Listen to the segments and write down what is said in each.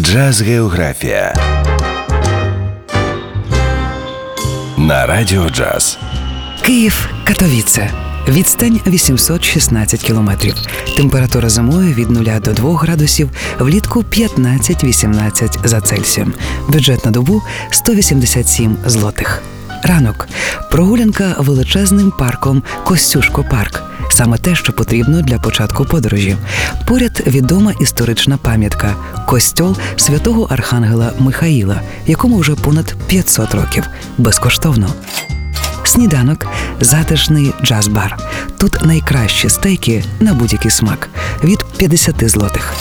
Джаз-географія на радіо Джаз. Київ, Катовіце. Відстань 816 кілометрів. Температура зимою від 0 до 2 градусів, влітку 15-18 за Цельсієм. Бюджет на добу 187 злотих. Ранок. Прогулянка величезним парком Костюшко-парк. Саме те, що потрібно для початку подорожі. Поряд відома історична пам'ятка – костьол святого архангела Михаїла, якому вже понад 500 років. Безкоштовно. Сніданок – затишний джаз-бар. Тут найкращі стейки на будь-який смак – від 50 злотих.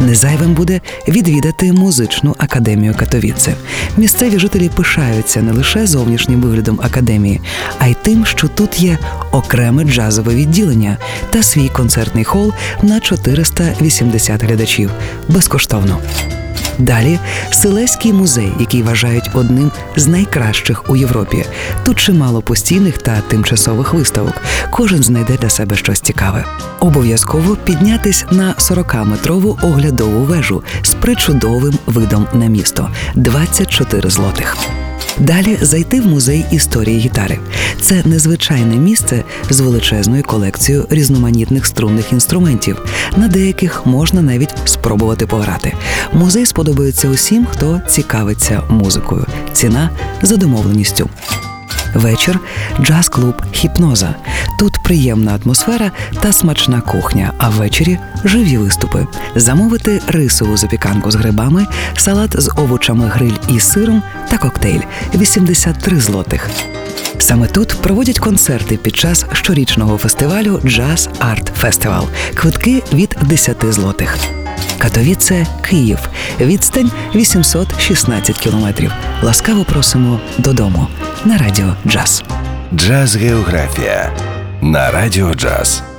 Незайвим буде відвідати музичну академію Катовіце. Місцеві жителі пишаються не лише зовнішнім виглядом академії, а й тим, що тут є окреме джазове відділення та свій концертний хол на 480 глядачів. Безкоштовно. Далі – Селеський музей, який вважають одним з найкращих у Європі. Тут чимало постійних та тимчасових виставок. Кожен знайде для себе щось цікаве. Обов'язково піднятись на 40-метрову оглядову вежу з причудовим видом на місто – 24 злотих. Далі зайти в музей історії гітари. Це незвичайне місце з величезною колекцією різноманітних струнних інструментів. На деяких можна навіть спробувати пограти. Музей сподобається усім, хто цікавиться музикою. Ціна за домовленістю. Вечір – джаз-клуб «Хіпноза». Тут приємна атмосфера та смачна кухня, а ввечері – живі виступи. Замовити рисову запіканку з грибами, салат з овочами, гриль і сиром та коктейль – 83 злотих. Саме тут проводять концерти під час щорічного фестивалю «Джаз Арт Фестивал». Квитки від 10 злотих. Катовіце, Київ. Відстань 816 кілометрів. Ласкаво просимо додому. На радіо Джаз. Джаз-географія на радіо Джаз.